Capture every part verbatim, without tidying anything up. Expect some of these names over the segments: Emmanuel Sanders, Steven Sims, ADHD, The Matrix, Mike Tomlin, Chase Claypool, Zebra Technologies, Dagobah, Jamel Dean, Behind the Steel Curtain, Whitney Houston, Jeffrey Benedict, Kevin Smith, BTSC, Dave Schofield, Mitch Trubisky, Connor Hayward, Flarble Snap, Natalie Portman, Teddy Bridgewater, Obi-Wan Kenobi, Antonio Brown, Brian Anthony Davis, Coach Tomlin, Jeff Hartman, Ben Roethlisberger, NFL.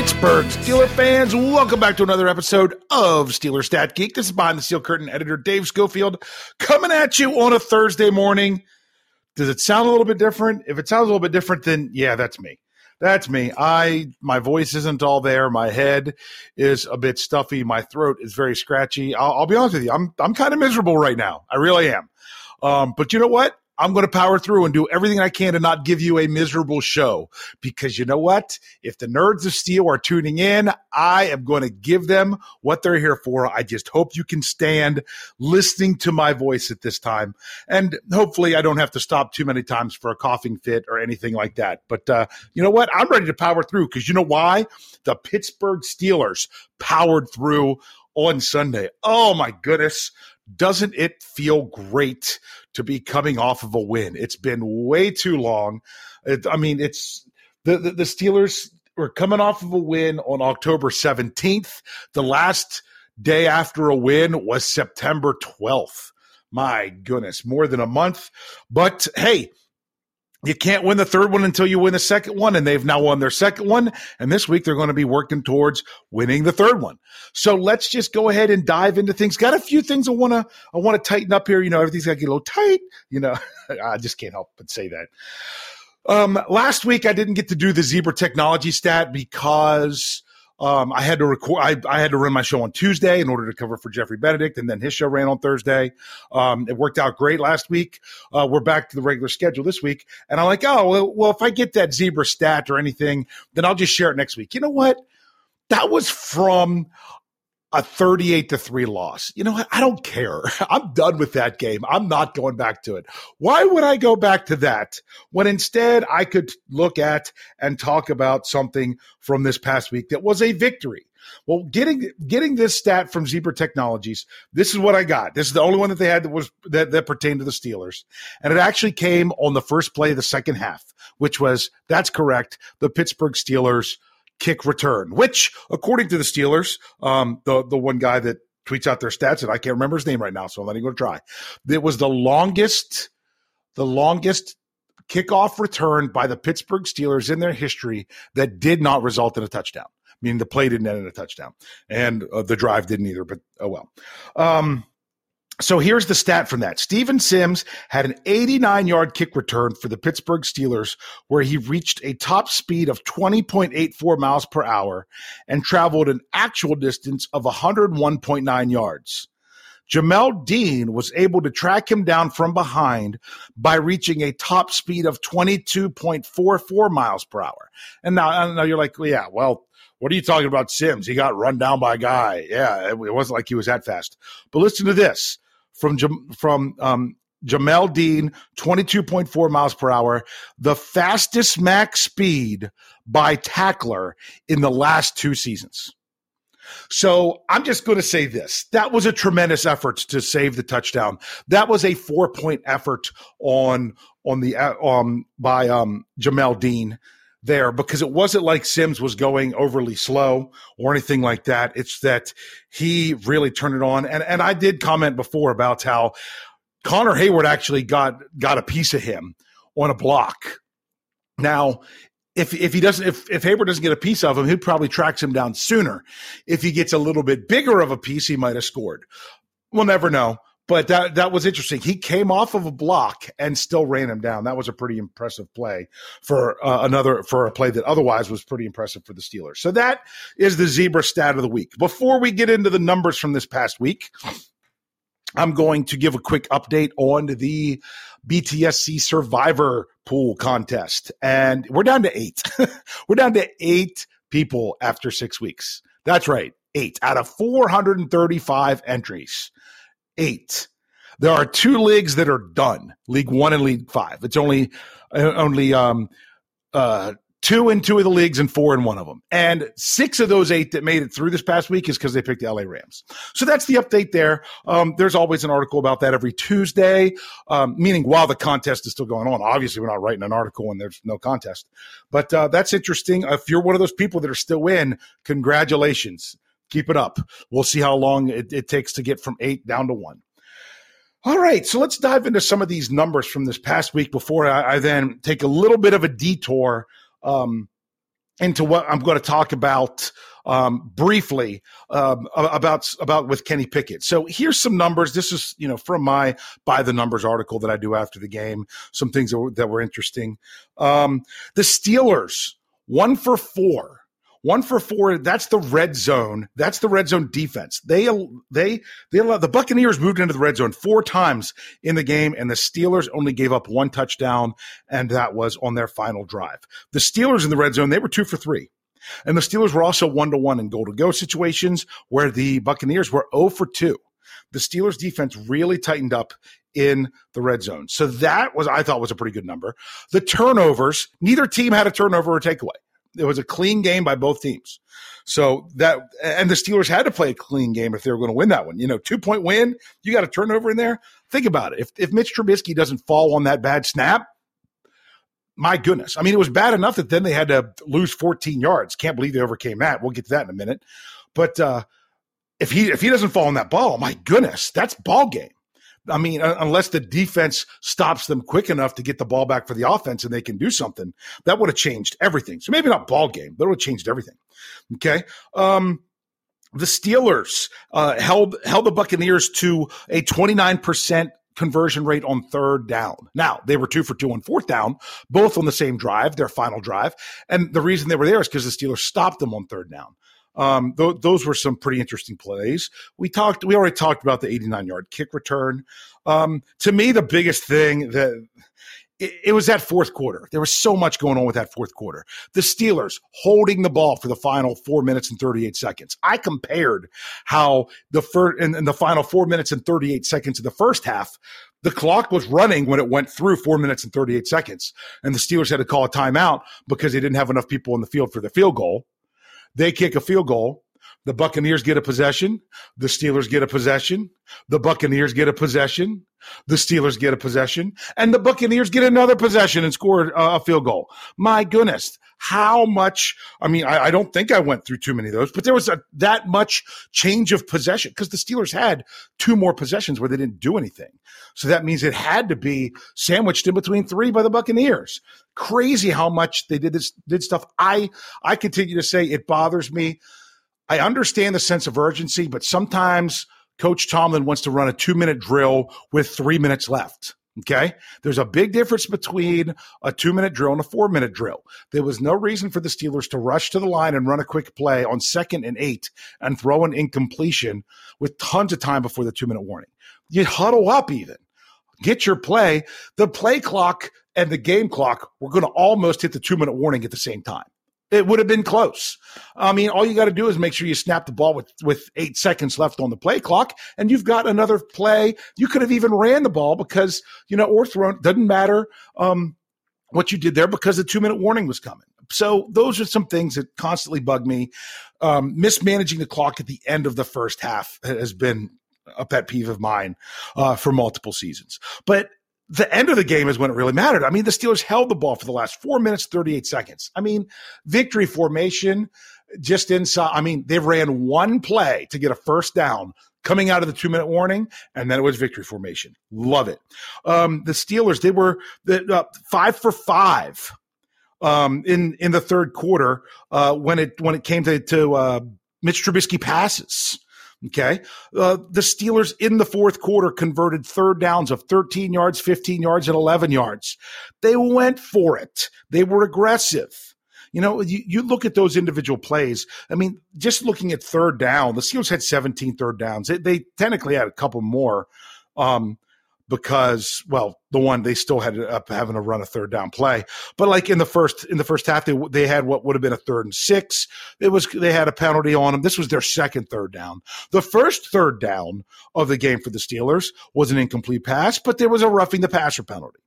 Pittsburgh Steelers fans, welcome back to another episode of Steelers Stat Geek. This is Behind the Steel Curtain editor Dave Schofield coming at you on a Thursday morning. Does it sound a little bit different? If it sounds a little bit different, then yeah, that's me. That's me. I my voice isn't all there. My head is a bit stuffy. My throat is very scratchy. I'll, I'll be honest with you. I'm I'm kind of miserable right now. I really am. Um, but you know what? I'm going to power through and do everything I can to not give you a miserable show, because you know what? If the nerds of steel are tuning in, I am going to give them what they're here for. I just hope you can stand listening to my voice at this time. And hopefully I don't have to stop too many times for a coughing fit or anything like that. But uh, you know what? I'm ready to power through, because you know why? The Pittsburgh Steelers powered through on Sunday. Oh my goodness. Doesn't it feel great to be coming off of a win? It's been way too long. It, I mean, it's the, the, the Steelers were coming off of a win on October seventeenth. The last day after a win was September twelfth. My goodness, more than a month. But hey, you can't win the third one until you win the second one, and they've now won their second one, and this week they're going to be working towards winning the third one. So let's just go ahead and dive into things. Got a few things I want to I want to tighten up here. You know, everything's got to get a little tight. You know, I just can't help but say that. Um, last week I didn't get to do the Zebra Technology stat because um, I had to record. I, I had to run my show on Tuesday in order to cover for Jeffrey Benedict, and then his show ran on Thursday. Um, it worked out great last week. Uh, we're back to the regular schedule this week, and I'm like, oh, well, well, if I get that Zebra stat or anything, then I'll just share it next week. You know what? That was from a thirty-eight to three loss. You know what? I don't care. I'm done with that game. I'm not going back to it. Why would I go back to that when instead I could look at and talk about something from this past week that was a victory? Well, getting getting this stat from Zebra Technologies, this is what I got. This is the only one that they had that was that, that pertained to the Steelers. And it actually came on the first play of the second half, which was, that's correct, the Pittsburgh Steelers kick return, which, according to the Steelers, um, the, the one guy that tweets out their stats, and I can't remember his name right now, so I'm not even going to try. It was the longest, the longest kickoff return by the Pittsburgh Steelers in their history that did not result in a touchdown. I mean, the play didn't end in a touchdown, and uh, the drive didn't either, but oh well. Um, So here's the stat from that. Steven Sims had an eighty-nine-yard kick return for the Pittsburgh Steelers, where he reached a top speed of twenty point eight four miles per hour and traveled an actual distance of one hundred one point nine yards. Jamel Dean was able to track him down from behind by reaching a top speed of twenty-two point four four miles per hour. And now, I don't know, you're like, well, yeah, well, what are you talking about, Sims? He got run down by a guy. Yeah, it wasn't like he was that fast. But listen to this. From from um, Jamel Dean, twenty-two point four miles per hour, the fastest max speed by tackler in the last two seasons. So I'm just going to say this. That was a tremendous effort to save the touchdown. That was a four-point effort on on the um, by um, Jamel Dean there, because it wasn't like Sims was going overly slow or anything like that. It's that he really turned it on. And and I did comment before about how Connor Hayward actually got got a piece of him on a block. Now, if if he doesn't if, if Hayward doesn't get a piece of him, he probably tracks him down sooner. If he gets a little bit bigger of a piece, he might have scored. We'll never know. But that that was interesting. He came off of a block and still ran him down. That was a pretty impressive play for uh, another for a play that otherwise was pretty impressive for the Steelers. So that is the Zebra stat of the week. Before we get into the numbers from this past week, I'm going to give a quick update on the B T S C Survivor Pool contest, and we're down to eight. We're down to eight people after six weeks. That's right, eight out of four hundred thirty-five entries. Eight. There are two leagues that are done, League One and League Five. It's only only um, uh, two in two of the leagues and four in one of them. And six of those eight that made it through this past week is because they picked the L A Rams. So that's the update there. Um, there's always an article about that every Tuesday, um, meaning while the contest is still going on. Obviously, we're not writing an article when there's no contest. But uh, that's interesting. If you're one of those people that are still in, congratulations. Keep it up. We'll see how long it, it takes to get from eight down to one. All right, so let's dive into some of these numbers from this past week before I, I then take a little bit of a detour um, into what I'm going to talk about um, briefly um, about about with Kenny Pickett. So here's some numbers. This is, you know, from my By the Numbers article that I do after the game, some things that were, that were interesting. Um, the Steelers, one for four. One for four. That's the red zone. That's the red zone defense. They they they allow, the Buccaneers moved into the red zone four times in the game, and the Steelers only gave up one touchdown, and that was on their final drive. The Steelers in the red zone, they were two for three, and the Steelers were also one to one in goal to go situations, where the Buccaneers were zero for two. The Steelers defense really tightened up in the red zone, so that was I thought was a pretty good number. The turnovers, neither team had a turnover or takeaway. It was a clean game by both teams. So that, and the Steelers had to play a clean game if they were going to win that one. You know, two point win, you got a turnover in there. Think about it. If if Mitch Trubisky doesn't fall on that bad snap, my goodness. I mean, it was bad enough that then they had to lose fourteen yards. Can't believe they overcame that. We'll get to that in a minute. But uh, if he if he doesn't fall on that ball, my goodness, that's ball game. I mean, unless the defense stops them quick enough to get the ball back for the offense and they can do something, that would have changed everything. So maybe not ball game, but it would have changed everything. Okay. Um, the Steelers uh, held held the Buccaneers to a twenty-nine percent conversion rate on third down. Now, they were two for two on fourth down, both on the same drive, their final drive. And the reason they were there is because the Steelers stopped them on third down. Um, th- those were some pretty interesting plays. We talked, we already talked about the eighty-nine yard kick return. Um, to me, the biggest thing that it, it was that fourth quarter. There was so much going on with that fourth quarter. The Steelers holding the ball for the final four minutes and thirty-eight seconds. I compared how the first in, in the final four minutes and thirty-eight seconds of the first half, the clock was running when it went through four minutes and thirty-eight seconds, and the Steelers had to call a timeout because they didn't have enough people in the field for the field goal. They kick a field goal. The Buccaneers get a possession. The Steelers get a possession. The Buccaneers get a possession. The Steelers get a possession. And the Buccaneers get another possession and score uh, a field goal. My goodness, how much – I mean, I, I don't think I went through too many of those, but there was a, that much change of possession because the Steelers had two more possessions where they didn't do anything. So that means it had to be sandwiched in between three by the Buccaneers. Crazy how much they did this did stuff. I I continue to say it bothers me. I understand the sense of urgency, but sometimes Coach Tomlin wants to run a two-minute drill with three minutes left. Okay, there's a big difference between a two-minute drill and a four-minute drill. There was no reason for the Steelers to rush to the line and run a quick play on second and eight and throw an incompletion with tons of time before the two-minute warning. You huddle up even. Get your play. The play clock and the game clock were going to almost hit the two-minute warning at the same time. It would have been close. I mean, all you got to do is make sure you snap the ball with, with eight seconds left on the play clock, and you've got another play. You could have even ran the ball because, you know, or thrown. Doesn't matter um, what you did there because the two-minute warning was coming. So those are some things that constantly bug me. Um, mismanaging the clock at the end of the first half has been a pet peeve of mine uh, for multiple seasons. But the end of the game is when it really mattered. I mean, the Steelers held the ball for the last four minutes, thirty-eight seconds. I mean, victory formation just inside. I mean, they ran one play to get a first down coming out of the two-minute warning, and then it was victory formation. Love it. Um, the Steelers, they were uh, five for five um, in in the third quarter uh, when it when it came to, to uh, Mitch Trubisky passes. Okay. Uh, the Steelers in the fourth quarter converted third downs of thirteen yards, fifteen yards, and eleven yards. They went for it. They were aggressive. You know, you, you look at those individual plays. I mean, just looking at third down, the Steelers had seventeen third downs. They, they technically had a couple more um, because, well, the one they still had up having to run a third down play. But like in the first in the first half, they they had what would have been a third and six. It was they had a penalty on them. This was their second third down. The first third down of the game for the Steelers was an incomplete pass, but there was a roughing the passer penalty.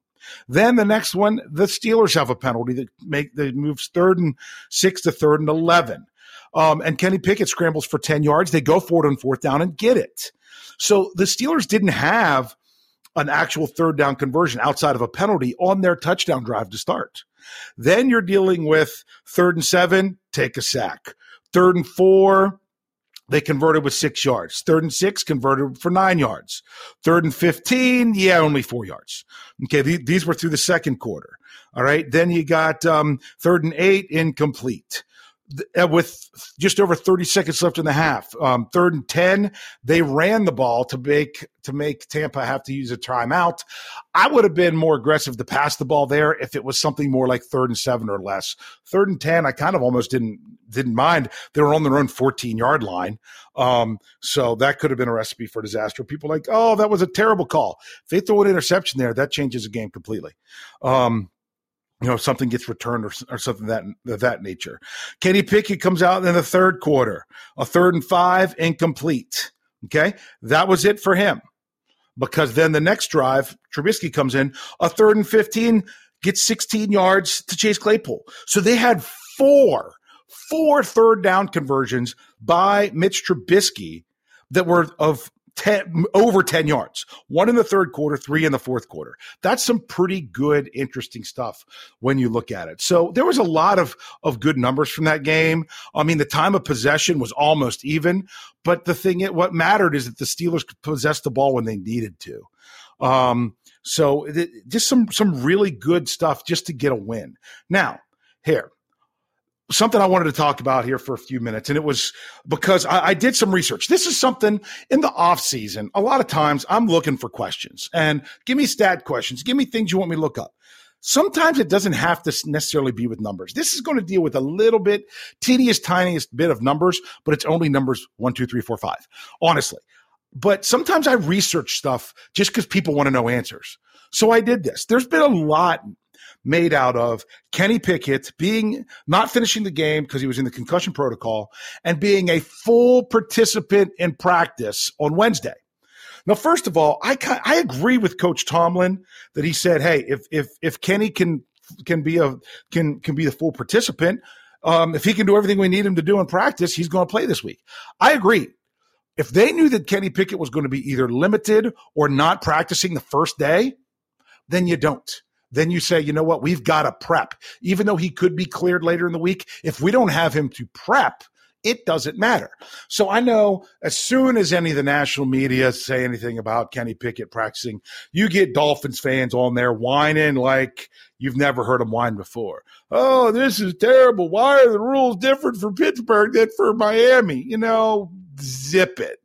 Then the next one, the Steelers have a penalty that make that moves third and six to third and eleven. Um, and Kenny Pickett scrambles for ten yards. They go for it on fourth down and get it. So the Steelers didn't have an actual third down conversion outside of a penalty on their touchdown drive to start. Then you're dealing with third and seven, take a sack. Third and four, they converted with six yards. Third and six, converted for nine yards. Third and fifteen, yeah, only four yards. Okay, th- these were through the second quarter. All right. Then he got um, third and eight, incomplete. With just over thirty seconds left in the half, um, third and ten, they ran the ball to make to make Tampa have to use a timeout. I would have been more aggressive to pass the ball there if it was something more like third and seven or less. Third and ten, I kind of almost didn't didn't mind. They were on their own fourteen yard line, um, so that could have been a recipe for disaster. People are like, oh, that was a terrible call. If they throw an interception there, that changes the game completely. Um, You know, if something gets returned or, or something that of that nature. Kenny Pickett comes out in the third quarter, a third and five, incomplete. Okay, that was it for him, because then the next drive, Trubisky comes in, a third and fifteen, gets sixteen yards to Chase Claypool. So they had four, four third down conversions by Mitch Trubisky that were of ten, over ten yards, one in the third quarter, three in the fourth quarter. That's some pretty good, interesting stuff when you look at it. So there was a lot of, of good numbers from that game. I mean, the time of possession was almost even, but the thing, what mattered is that the Steelers could possess the ball when they needed to. Um, so it, just some, some really good stuff just to get a win. Now, here. Something I wanted to talk about here for a few minutes, and it was because I, I did some research. This is something in the off season. A lot of times I'm looking for questions, and give me stat questions. Give me things you want me to look up. Sometimes it doesn't have to necessarily be with numbers. This is going to deal with a little bit tedious, tiniest bit of numbers, but it's only numbers one, two, three, four, five, honestly. But sometimes I research stuff just because people want to know answers. So I did this. There's been a lot made out of Kenny Pickett being not finishing the game because he was in the concussion protocol and being a full participant in practice on Wednesday. Now, first of all, I I agree with Coach Tomlin that he said, "Hey, if if if Kenny can can be a can can be the full participant, um, if he can do everything we need him to do in practice, he's going to play this week." I agree. If they knew that Kenny Pickett was going to be either limited or not practicing the first day, then you don't. Then you say, you know what, we've got to prep. Even though he could be cleared later in the week, if we don't have him to prep, it doesn't matter. So I know as soon as any of the national media say anything about Kenny Pickett practicing, you get Dolphins fans on there whining like you've never heard them whine before. Oh, this is terrible. Why are the rules different for Pittsburgh than for Miami? You know, zip it.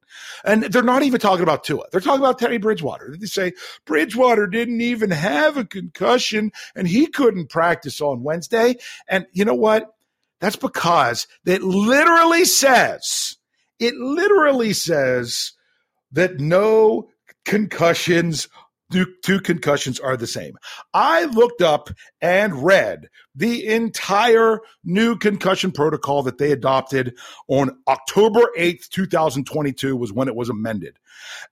And they're not even talking about Tua. They're talking about Teddy Bridgewater. They say Bridgewater didn't even have a concussion and he couldn't practice on Wednesday. And you know what? That's because it literally says, it literally says that no concussions, two concussions are the same. I looked up and read the entire new concussion protocol that they adopted on October eighth, twenty twenty-two was when it was amended.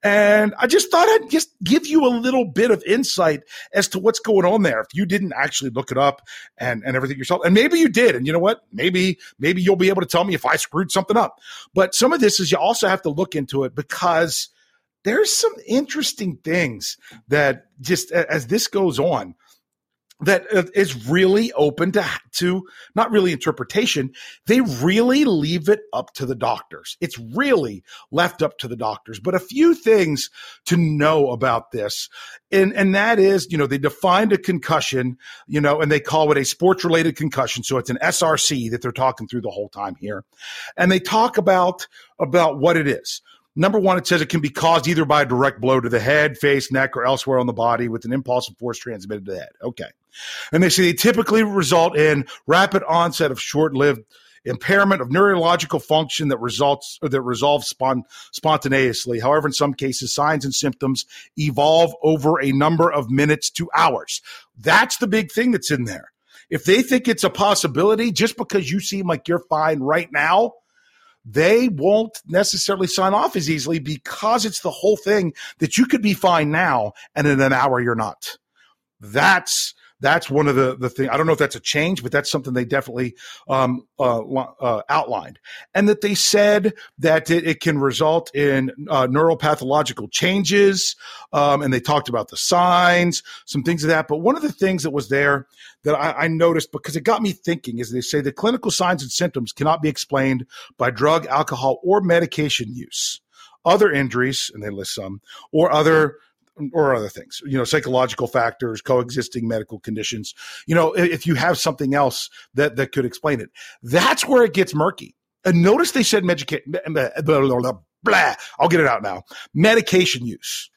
And I just thought I'd just give you a little bit of insight as to what's going on there. If you didn't actually look it up and, and everything yourself, and maybe you did. And you know what? Maybe, maybe you'll be able to tell me if I screwed something up, but some of this is you also have to look into it because there's some interesting things that just as this goes on that is really open to, to not really interpretation. They really leave it up to the doctors. It's really left up to the doctors. But a few things to know about this. And, and that is, you know, they defined a concussion, you know, and they call it a sports-related concussion. So it's an S R C that they're talking through the whole time here. And they talk about, about what it is. Number one, it says it can be caused either by a direct blow to the head, face, neck, or elsewhere on the body with an impulse and force transmitted to the head. Okay. And they say they typically result in rapid onset of short-lived impairment of neurological function that results or that resolves spon- spontaneously. However, in some cases, signs and symptoms evolve over a number of minutes to hours. That's the big thing that's in there. If they think it's a possibility, just because you seem like you're fine right now, they won't necessarily sign off as easily because it's the whole thing that you could be fine now and in an hour you're not. That's that's one of the, the things. I don't know if that's a change, but that's something they definitely um, uh, uh, outlined. And that they said that it, it can result in uh, neuropathological changes, um, and they talked about the signs, some things of that. But one of the things that was there that I, I noticed because it got me thinking is they say the clinical signs and symptoms cannot be explained by drug, alcohol, or medication use, other injuries, and they list some, or other or other things, you know, psychological factors, coexisting medical conditions, you know, if you have something else that, that could explain it. That's where it gets murky. And notice they said medica- blah, blah, blah, blah. I'll get it out now. Medication use.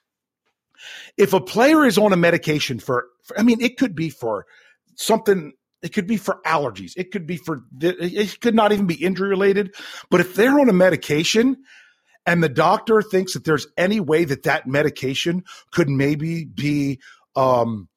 If a player is on a medication for, for I mean, it could be for something. It could be for allergies. It could be for, it could not even be injury related. But if they're on a medication and the doctor thinks that there's any way that that medication could maybe be um,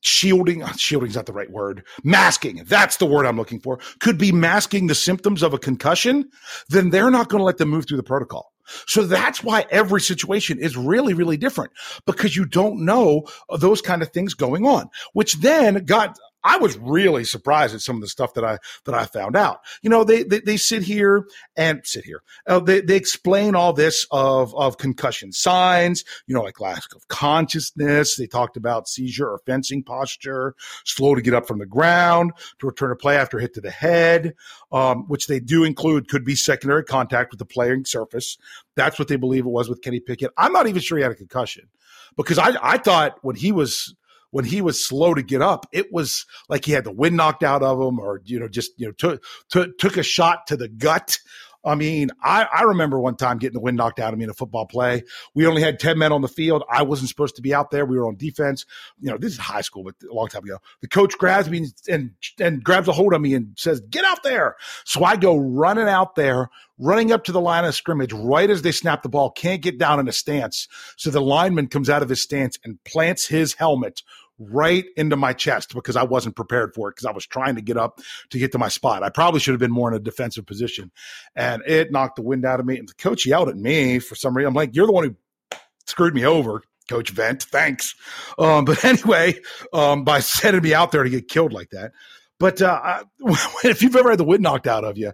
shielding, shielding is not the right word, masking, that's the word I'm looking for, could be masking the symptoms of a concussion, then they're not going to let them move through the protocol. So that's why every situation is really, really different, because you don't know those kind of things going on, which then got... I was really surprised at some of the stuff that I that I found out. You know, they they, they sit here and sit here. Uh, they they explain all this of of concussion signs. You know, like lack of consciousness. They talked about seizure or fencing posture, slow to get up from the ground, to return a play after a hit to the head, um, which they do include could be secondary contact with the playing surface. That's what they believe it was with Kenny Pickett. I'm not even sure he had a concussion, because I I thought when he was. When he was slow to get up, it was like he had the wind knocked out of him, or, you know, just, you know, took, took, took a shot to the gut. I mean, I, I remember one time getting the wind knocked out of me in a football play. We only had ten men on the field. I wasn't supposed to be out there. We were on defense. You know, this is high school, but a long time ago. The coach grabs me and, and grabs a hold of me and says, "Get out there." So I go running out there, running up to the line of scrimmage right as they snap the ball, can't get down in a stance. So the lineman comes out of his stance and plants his helmet right into my chest, because I wasn't prepared for it, because I was trying to get up to get to my spot. I probably should have been more in a defensive position, and it knocked the wind out of me. And the coach yelled at me for some reason. I'm like, "You're the one who screwed me over, Coach Vent. Thanks." Um, but anyway, um, by sending me out there to get killed like that. But uh, I, if you've ever had the wind knocked out of you,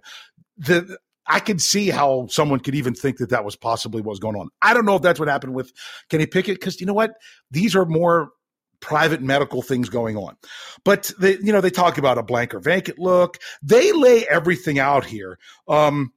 the I could see how someone could even think that that was possibly what was going on. I don't know if that's what happened with Kenny Pickett, because you know what? These are more private medical things going on. But they, you know, they talk about a blank or vacant look. They lay everything out here. Um,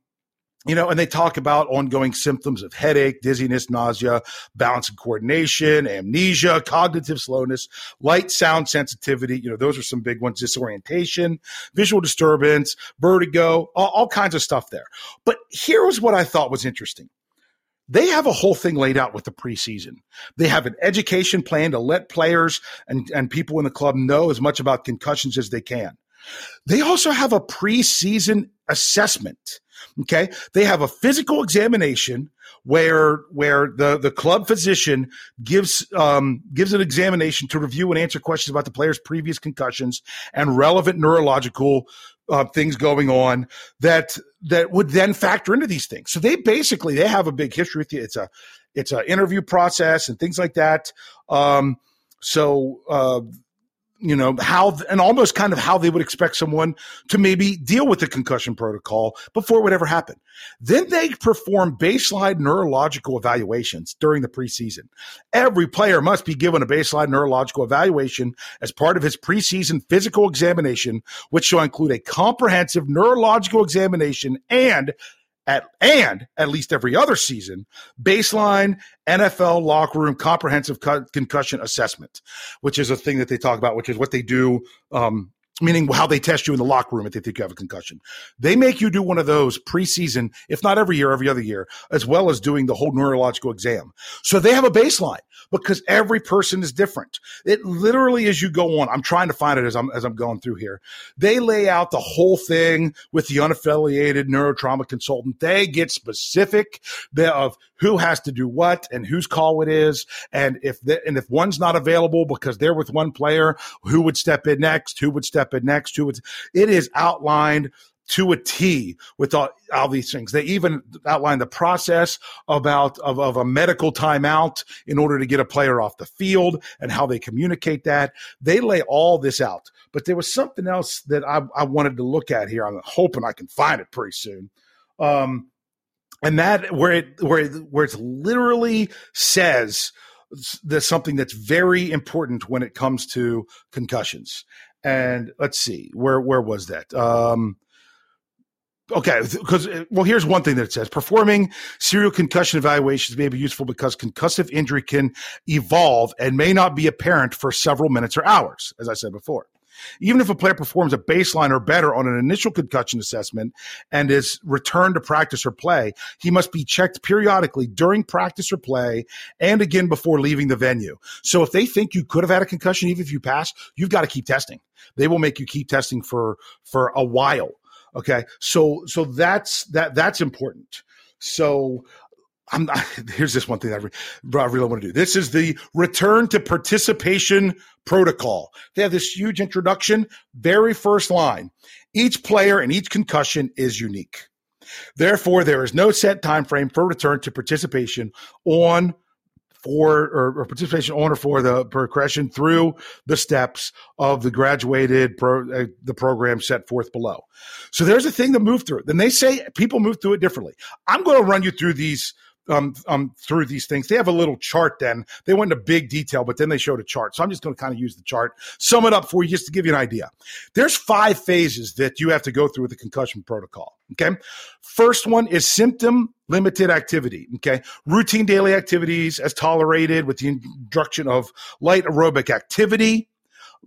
you know, and they talk about ongoing symptoms of headache, dizziness, nausea, balance and coordination, amnesia, cognitive slowness, light sound sensitivity. You know, those are some big ones. Disorientation, visual disturbance, vertigo, all, all kinds of stuff there. But here was what I thought was interesting. They have a whole thing laid out with the preseason. They have an education plan to let players and, and people in the club know as much about concussions as they can. They also have a preseason assessment. Okay. They have a physical examination where, where the, the club physician gives, um, gives an examination to review and answer questions about the player's previous concussions and relevant neurological Uh, things going on that that would then factor into these things. So they basically they have a big history with you. It's a it's an interview process and things like that. Um, so uh, you know how and almost kind of how they would expect someone to maybe deal with the concussion protocol before it would ever happen. Then they perform baseline neurological evaluations during the preseason. Every player must be given a baseline neurological evaluation as part of his preseason physical examination, which shall include a comprehensive neurological examination and at and at least every other season, baseline N F L locker room comprehensive co- concussion assessment, which is a thing that they talk about, which is what they do, um, meaning how they test you in the locker room if they think you have a concussion. They make you do one of those preseason, if not every year, every other year, as well as doing the whole neurological exam. So they have a baseline because every person is different. It literally, as you go on, I'm trying to find it as I'm, as I'm going through here. They lay out the whole thing with the unaffiliated neurotrauma consultant. They get specific of who has to do what and whose call it is. And if, the, and if one's not available because they're with one player, who would step in next, who would step But next to it, it is outlined to a T with all, all these things. They even outline the process about of, of a medical timeout in order to get a player off the field and how they communicate that. They lay all this out. But there was something else that I, I wanted to look at here. I'm hoping I can find it pretty soon. Um, and that where it where it, where it literally says there's something that's very important when it comes to concussions. And let's see, where where was that? Um, Okay, because, well, here's one thing that it says. Performing serial concussion evaluations may be useful because concussive injury can evolve and may not be apparent for several minutes or hours, as I said before. Even if a player performs a baseline or better on an initial concussion assessment and is returned to practice or play, he must be checked periodically during practice or play and again before leaving the venue. So if they think you could have had a concussion, even if you pass, you've got to keep testing. They will make you keep testing for, for a while. Okay. So, so that's, that, that's important. So I'm not, here's this one thing that I really want to do. This is the return to participation protocol. They have this huge introduction, very first line. Each player and each concussion is unique. Therefore, there is no set time frame for return to participation on for or, or participation on or for the progression through the steps of the graduated pro, uh, the program set forth below. So there's a thing to move through. Then they say people move through it differently. I'm going to run you through these um, um through these things. They have a little chart then. They went into big detail, but then they showed a chart. So I'm just going to kind of use the chart, sum it up for you just to give you an idea. There's five phases that you have to go through with the concussion protocol. Okay. First one is symptom limited activity. Okay. Routine daily activities as tolerated with the introduction of light aerobic activity,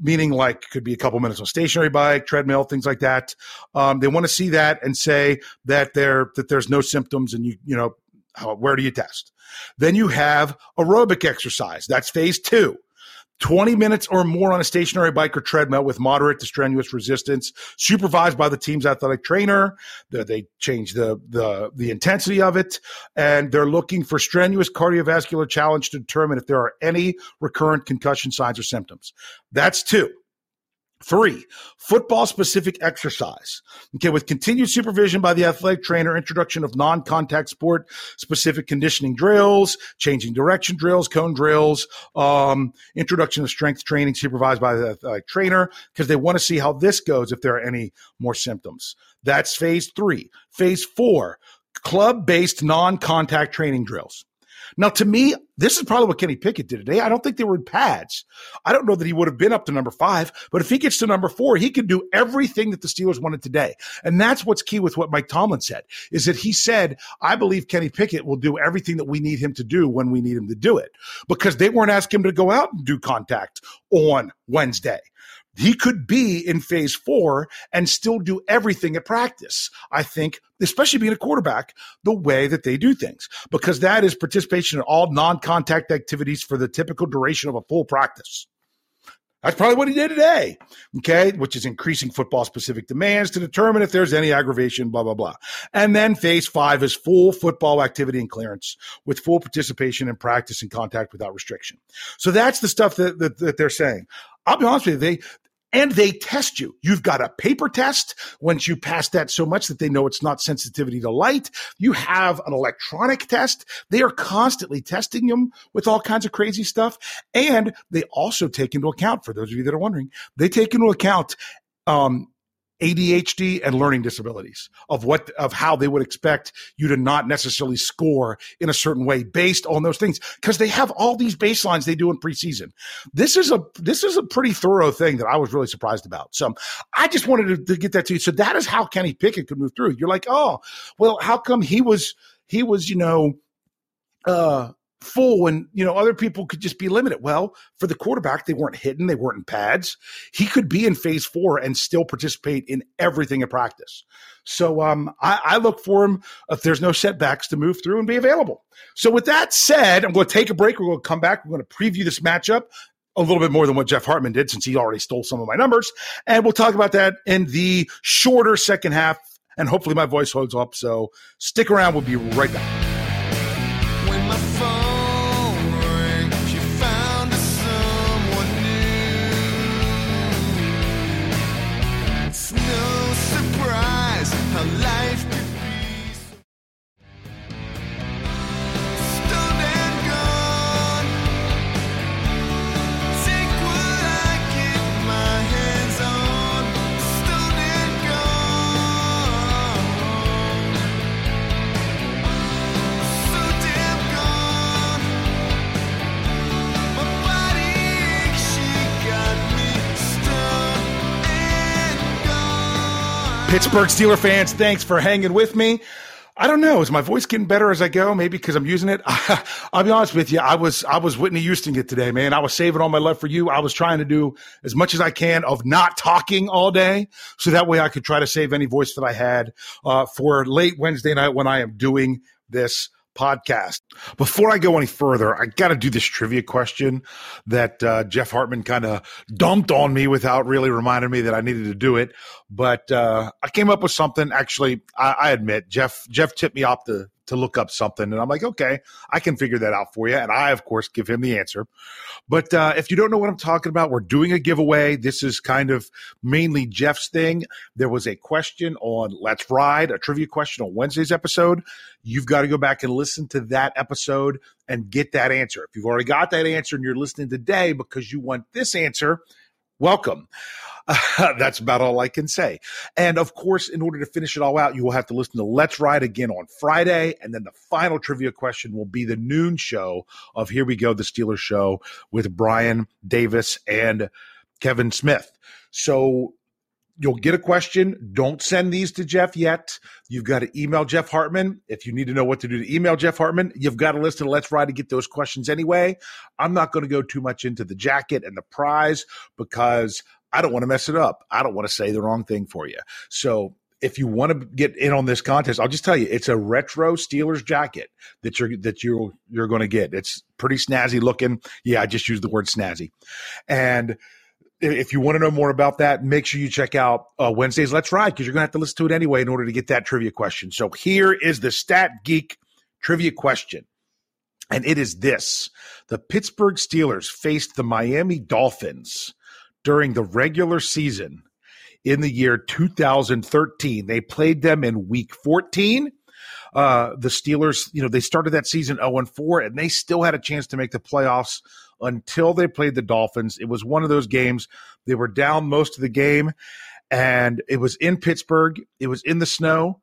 meaning like could be a couple minutes on stationary bike, treadmill, things like that. Um, they want to see that and say that there, that there's no symptoms and you, you know, how, where do you test? Then you have aerobic exercise. That's phase two. twenty minutes or more on a stationary bike or treadmill with moderate to strenuous resistance, supervised by the team's athletic trainer. They change the, the, the intensity of it, and they're looking for strenuous cardiovascular challenge to determine if there are any recurrent concussion signs or symptoms. That's two. Three, football-specific exercise. Okay, with continued supervision by the athletic trainer, introduction of non-contact sport-specific conditioning drills, changing direction drills, cone drills, um, introduction of strength training supervised by the athletic trainer, because they want to see how this goes if there are any more symptoms. That's phase three. Phase four, club-based non-contact training drills. Now, to me, this is probably what Kenny Pickett did today. I don't think they were in pads. I don't know that he would have been up to number five, but if he gets to number four, he can do everything that the Steelers wanted today. And that's what's key with what Mike Tomlin said, is that he said, I believe Kenny Pickett will do everything that we need him to do when we need him to do it, because they weren't asking him to go out and do contact on Wednesday. He could be in phase four and still do everything at practice, I think, especially being a quarterback, the way that they do things, because that is participation in all non-contact activities for the typical duration of a full practice. That's probably what he did today, okay, which is increasing football-specific demands to determine if there's any aggravation, blah, blah, blah. And then phase five is full football activity and clearance with full participation in practice and contact without restriction. So that's the stuff that, that, that they're saying. I'll be honest with you, they – and they test you. You've got a paper test. Once you pass that so much that they know it's not sensitivity to light, you have an electronic test. They are constantly testing them with all kinds of crazy stuff. And they also take into account, for those of you that are wondering, they take into account um, A D H D and learning disabilities of what of how they would expect you to not necessarily score in a certain way based on those things, because they have all these baselines they do in preseason. This is a this is a pretty thorough thing that I was really surprised about. So I just wanted to, to get that to you. So that is how Kenny Pickett could move through. You're like, oh, well, how come he was he was you know uh, full and you know other people could just be limited? Well, for the quarterback, they weren't hidden, they weren't in pads. He could be in phase four and still participate in everything in practice. So um, I, I look for him, if there's no setbacks, to move through and be available. So with that said, I'm going to take a break. We're going to come back. We're going to preview this matchup a little bit more than what Jeff Hartman did, since he already stole some of my numbers. And we'll talk about that in the shorter second half. And hopefully my voice holds up. So stick around. We'll be right back. Pittsburgh Steelers fans, thanks for hanging with me. I don't know. Is my voice getting better as I go? Maybe because I'm using it. I, I'll be honest with you. I was I was Whitney Houston it today, man. I was saving all my love for you. I was trying to do as much as I can of not talking all day, so that way I could try to save any voice that I had uh, for late Wednesday night when I am doing this podcast. Before I go any further, I got to do this trivia question that uh, Jeff Hartman kind of dumped on me without really reminding me that I needed to do it. But uh, I came up with something. Actually, I, I admit, Jeff Jeff tipped me off to, to look up something. And I'm like, okay, I can figure that out for you. And I, of course, give him the answer. But uh, if you don't know what I'm talking about, we're doing a giveaway. This is kind of mainly Jeff's thing. There was a question on Let's Ride, a trivia question on Wednesday's episode. You've got to go back and listen to that episode and get that answer. If you've already got that answer and you're listening today because you want this answer, welcome. Uh, that's about all I can say. And, of course, in order to finish it all out, you will have to listen to Let's Ride again on Friday, and then the final trivia question will be the noon show of Here We Go, the Steelers show with Brian Davis and Kevin Smith. So you'll get a question. Don't send these to Jeff yet. You've got to email Jeff Hartman. If you need to know what to do to email Jeff Hartman, you've got to listen to Let's Ride to get those questions anyway. I'm not going to go too much into the jacket and the prize because I don't want to mess it up. I don't want to say the wrong thing for you. So if you want to get in on this contest, I'll just tell you, it's a retro Steelers jacket that you're that you're you're going to get. It's pretty snazzy looking. Yeah, I just used the word snazzy. And if you want to know more about that, make sure you check out uh, Wednesday's Let's Ride because you're going to have to listen to it anyway in order to get that trivia question. So here is the Stat Geek trivia question, and it is this. The Pittsburgh Steelers faced the Miami Dolphins during the regular season in the year two thousand thirteen. They played them in week fourteen. Uh, the Steelers, you know, they started that season oh and four, and they still had a chance to make the playoffs until they played the Dolphins. It was one of those games. They were down most of the game, and it was in Pittsburgh. It was in the snow.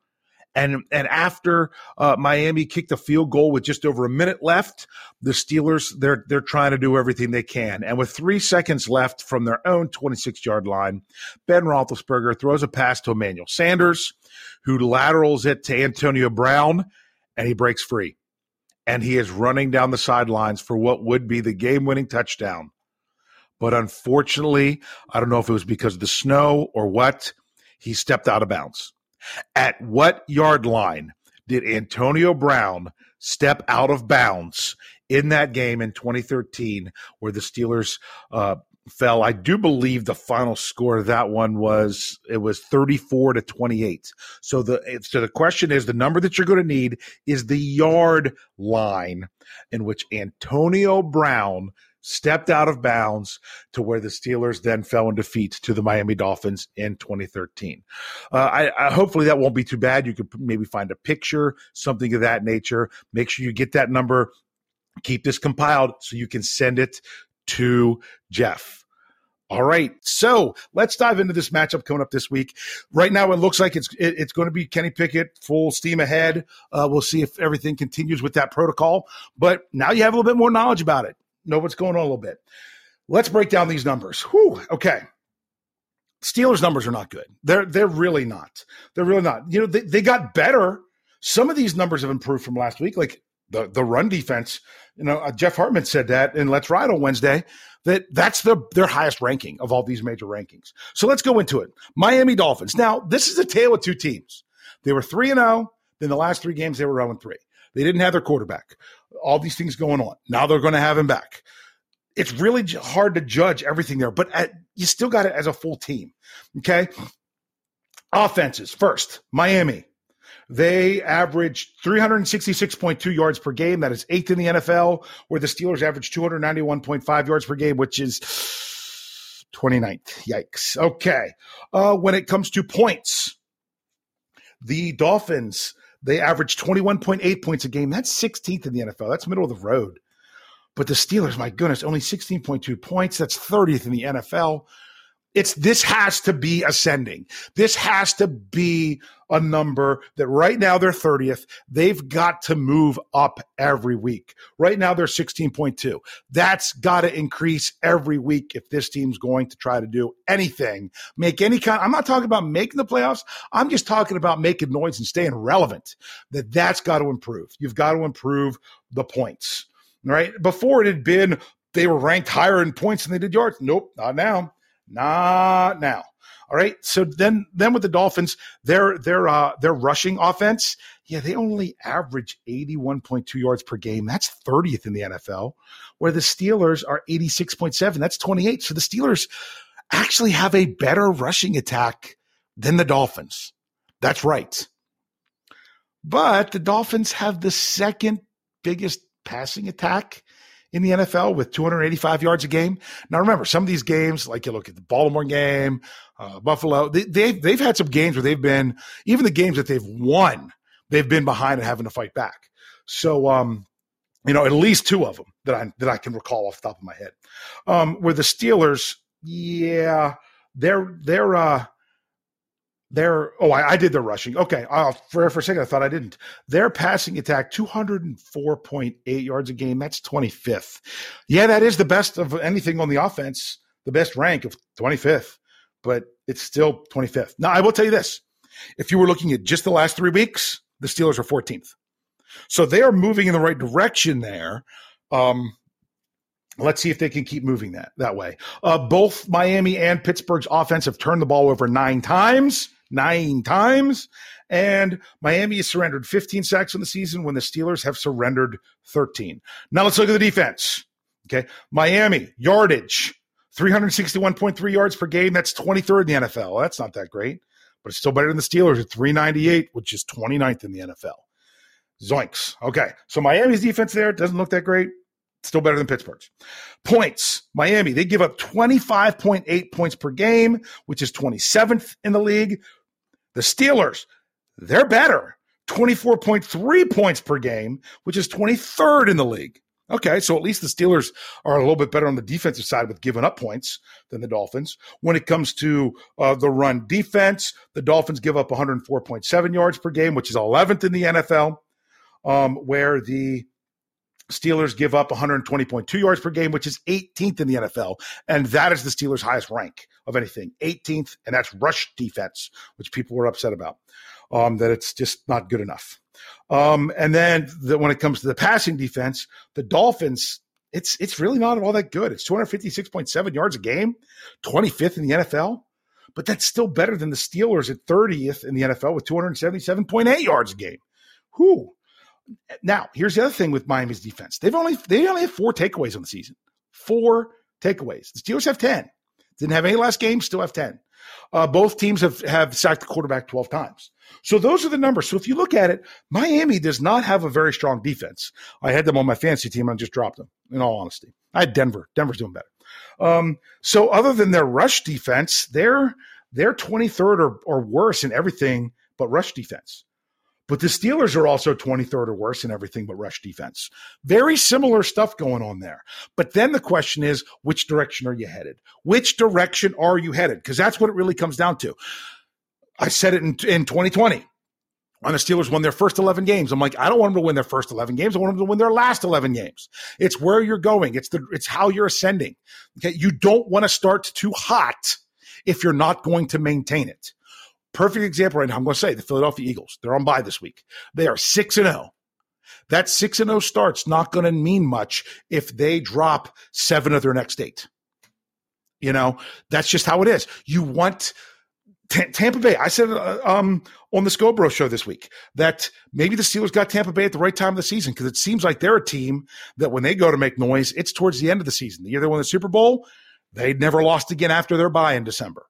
And and after uh, Miami kicked a field goal with just over a minute left, the Steelers, they're they're trying to do everything they can. And with three seconds left from their own twenty-six-yard line, Ben Roethlisberger throws a pass to Emmanuel Sanders, who laterals it to Antonio Brown, and he breaks free. And he is running down the sidelines for what would be the game-winning touchdown. But unfortunately, I don't know if it was because of the snow or what, he stepped out of bounds. At what yard line did Antonio Brown step out of bounds in that game in twenty thirteen where the Steelers uh, fell? I do believe the final score of that one was it was thirty-four to twenty-eight. So the so the question is, the number that you're going to need is the yard line in which Antonio Brown stepped out of bounds to where the Steelers then fell in defeat to the Miami Dolphins in twenty thirteen. Uh, I, I hopefully that won't be too bad. You could maybe find a picture, something of that nature. Make sure you get that number. Keep this compiled so you can send it to Jeff. All right, so let's dive into this matchup coming up this week. Right now, it looks like it's it, it's going to be Kenny Pickett, full steam ahead. Uh, we'll see if everything continues with that protocol. But now you have a little bit more knowledge about it. Know what's going on a little bit. Let's break down these numbers. Whew, okay. Steelers numbers are not good. They're they're really not. They're really not. You know, they, they got better. Some of these numbers have improved from last week, like the, the run defense. You know, uh, Jeff Hartman said that in Let's Ride on Wednesday, that that's the, their highest ranking of all these major rankings. So let's go into it. Miami Dolphins. Now, this is a tale of two teams. They were three and oh. Then the last three games, they were oh and three. They didn't have their quarterback. All these things going on. Now they're going to have him back. It's really hard to judge everything there, but at, you still got it as a full team, okay? Offenses first, Miami. They averaged three sixty-six point two yards per game. That is eighth in the N F L, where the Steelers averaged two ninety-one point five yards per game, which is twenty-ninth. Yikes. Okay. Uh, when it comes to points, the Dolphins – they averaged twenty-one point eight points a game. That's sixteenth in the N F L. That's middle of the road. But the Steelers, my goodness, only sixteen point two points. That's thirtieth in the N F L. It's this has to be ascending. This has to be a number that right now they're thirtieth. They've got to move up every week. Right now they're sixteen point two. That's got to increase every week if this team's going to try to do anything, make any kind. I'm not talking about making the playoffs. I'm just talking about making noise and staying relevant. That that's got to improve. You've got to improve the points, right? Before it had been they were ranked higher in points than they did yards. Nope, not now. Not now. All right. So then, then with the Dolphins, their their uh, their rushing offense, yeah, they only average eighty-one point two yards per game. That's thirtieth in the N F L, where the Steelers are eighty-six point seven. That's twenty-eight. So the Steelers actually have a better rushing attack than the Dolphins. That's right. But the Dolphins have the second biggest passing attack in the N F L with two hundred eighty-five yards a game. Now, remember, some of these games, like you look at the Baltimore game, uh, Buffalo, they, they've, they've had some games where they've been, even the games that they've won, they've been behind and having to fight back. So, um, you know, at least two of them that I, that I can recall off the top of my head. Um, where the Steelers, yeah, they're, they're, uh, Their oh, I, I did their rushing. Okay, uh, for for a second I thought I didn't. Their passing attack, two hundred and four point eight yards a game. That's twenty fifth. Yeah, that is the best of anything on the offense. The best rank of twenty fifth, but it's still twenty fifth. Now I will tell you this: if you were looking at just the last three weeks, the Steelers are fourteenth. So they are moving in the right direction there. Um, Let's see if they can keep moving that that way. Uh, both Miami and Pittsburgh's offense have turned the ball over nine times. Nine times. And Miami has surrendered fifteen sacks in the season when the Steelers have surrendered thirteen. Now let's look at the defense. Okay. Miami, yardage, three sixty-one point three yards per game. That's twenty-third in the N F L. That's not that great, but it's still better than the Steelers at three ninety-eight, which is twenty-ninth in the N F L. Zoinks. Okay. So Miami's defense there doesn't look that great. Still better than Pittsburgh's. Points. Miami, they give up twenty-five point eight points per game, which is twenty-seventh in the league. The Steelers, they're better. twenty-four point three points per game, which is twenty-third in the league. Okay, so at least the Steelers are a little bit better on the defensive side with giving up points than the Dolphins. When it comes to uh, the run defense, the Dolphins give up one oh four point seven yards per game, which is eleventh in the N F L, um, where the Steelers give up one twenty point two yards per game, which is eighteenth in the N F L, and that is the Steelers' highest rank of anything, eighteenth, and that's rush defense, which people were upset about, um, that it's just not good enough. Um, and then the, when it comes to the passing defense, the Dolphins, it's it's really not all that good. It's two fifty-six point seven yards a game, twenty-fifth in the N F L, but that's still better than the Steelers at thirtieth in the N F L with two seventy-seven point eight yards a game. Whew. Now, here's the other thing with Miami's defense. They've only they only have four takeaways on the season. Four takeaways. The Steelers have ten. Didn't have any last game, still have ten. Uh, both teams have, have sacked the quarterback twelve times. So those are the numbers. So if you look at it, Miami does not have a very strong defense. I had them on my fantasy team and I just dropped them, in all honesty. I had Denver. Denver's doing better. Um, so other than their rush defense, they're, they're twenty-third or, or worse in everything but rush defense. But the Steelers are also twenty-third or worse in everything but rush defense. Very similar stuff going on there. But then the question is, which direction are you headed? Which direction are you headed? Because that's what it really comes down to. I said it in, in twenty twenty when the Steelers won their first eleven games. I'm like, I don't want them to win their first eleven games. I want them to win their last eleven games. It's where you're going. It's the it's how you're ascending. Okay, you don't want to start too hot if you're not going to maintain it. Perfect example right now, I'm going to say the Philadelphia Eagles. They're on bye this week. They are six and oh. That six and oh start's not going to mean much if they drop seven of their next eight. You know, that's just how it is. You want t- Tampa Bay. I said uh, um, on the Scobro show this week that maybe the Steelers got Tampa Bay at the right time of the season because it seems like they're a team that when they go to make noise, it's towards the end of the season. The year they won the Super Bowl, they never lost again after their bye in December.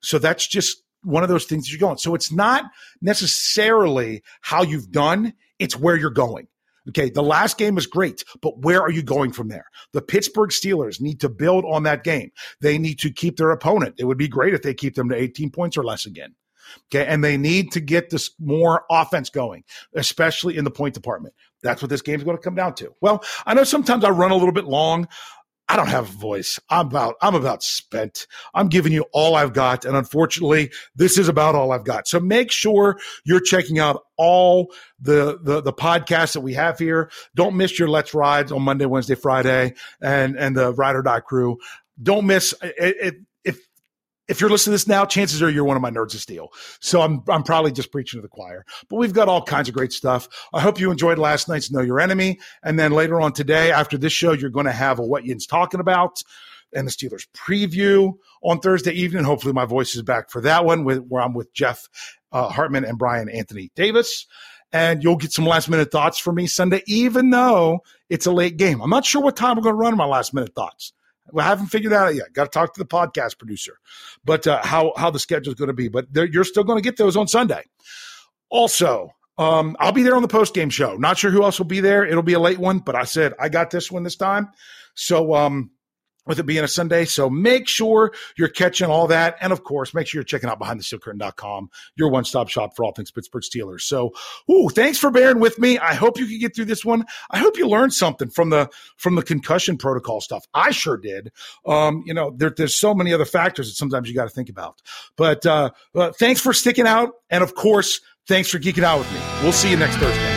So that's just one of those things you're going. So it's not necessarily how you've done. It's where you're going. Okay. The last game was great, but where are you going from there? The Pittsburgh Steelers need to build on that game. They need to keep their opponent. It would be great if they keep them to eighteen points or less again. Okay. And they need to get this more offense going, especially in the point department. That's what this game is going to come down to. Well, I know sometimes I run a little bit long. I don't have a voice. I'm about, I'm about spent. I'm giving you all I've got. And unfortunately, this is about all I've got. So make sure you're checking out all the, the, the podcasts that we have here. Don't miss your Let's Rides on Monday, Wednesday, Friday, and, and the Ride or Die crew. Don't miss it. it If you're listening to this now, chances are you're one of my nerds of steel. So I'm I'm probably just preaching to the choir. But we've got all kinds of great stuff. I hope you enjoyed last night's Know Your Enemy. And then later on today, after this show, you're going to have a What Yin's Talking About and the Steelers preview on Thursday evening. Hopefully my voice is back for that one, with, where I'm with Jeff uh, Hartman and Brian Anthony Davis. And you'll get some last-minute thoughts from me Sunday, even though it's a late game. I'm not sure what time we're going to run my last-minute thoughts. We haven't figured out it yet. Got to talk to the podcast producer, but uh, how how the schedule is going to be. But you're still going to get those on Sunday. Also, um, I'll be there on the postgame show. Not sure who else will be there. It'll be a late one, but I said I got this one this time. So um, with it being a Sunday, so make sure you're catching all that. And, of course, make sure you're checking out behind the steel curtain dot com, your one-stop shop for all things Pittsburgh Steelers. So, ooh, thanks for bearing with me. I hope you can get through this one. I hope you learned something from the from the concussion protocol stuff. I sure did. Um, you know, there, there's so many other factors that sometimes you got to think about. But uh, uh, thanks for sticking out. And, of course, thanks for geeking out with me. We'll see you next Thursday.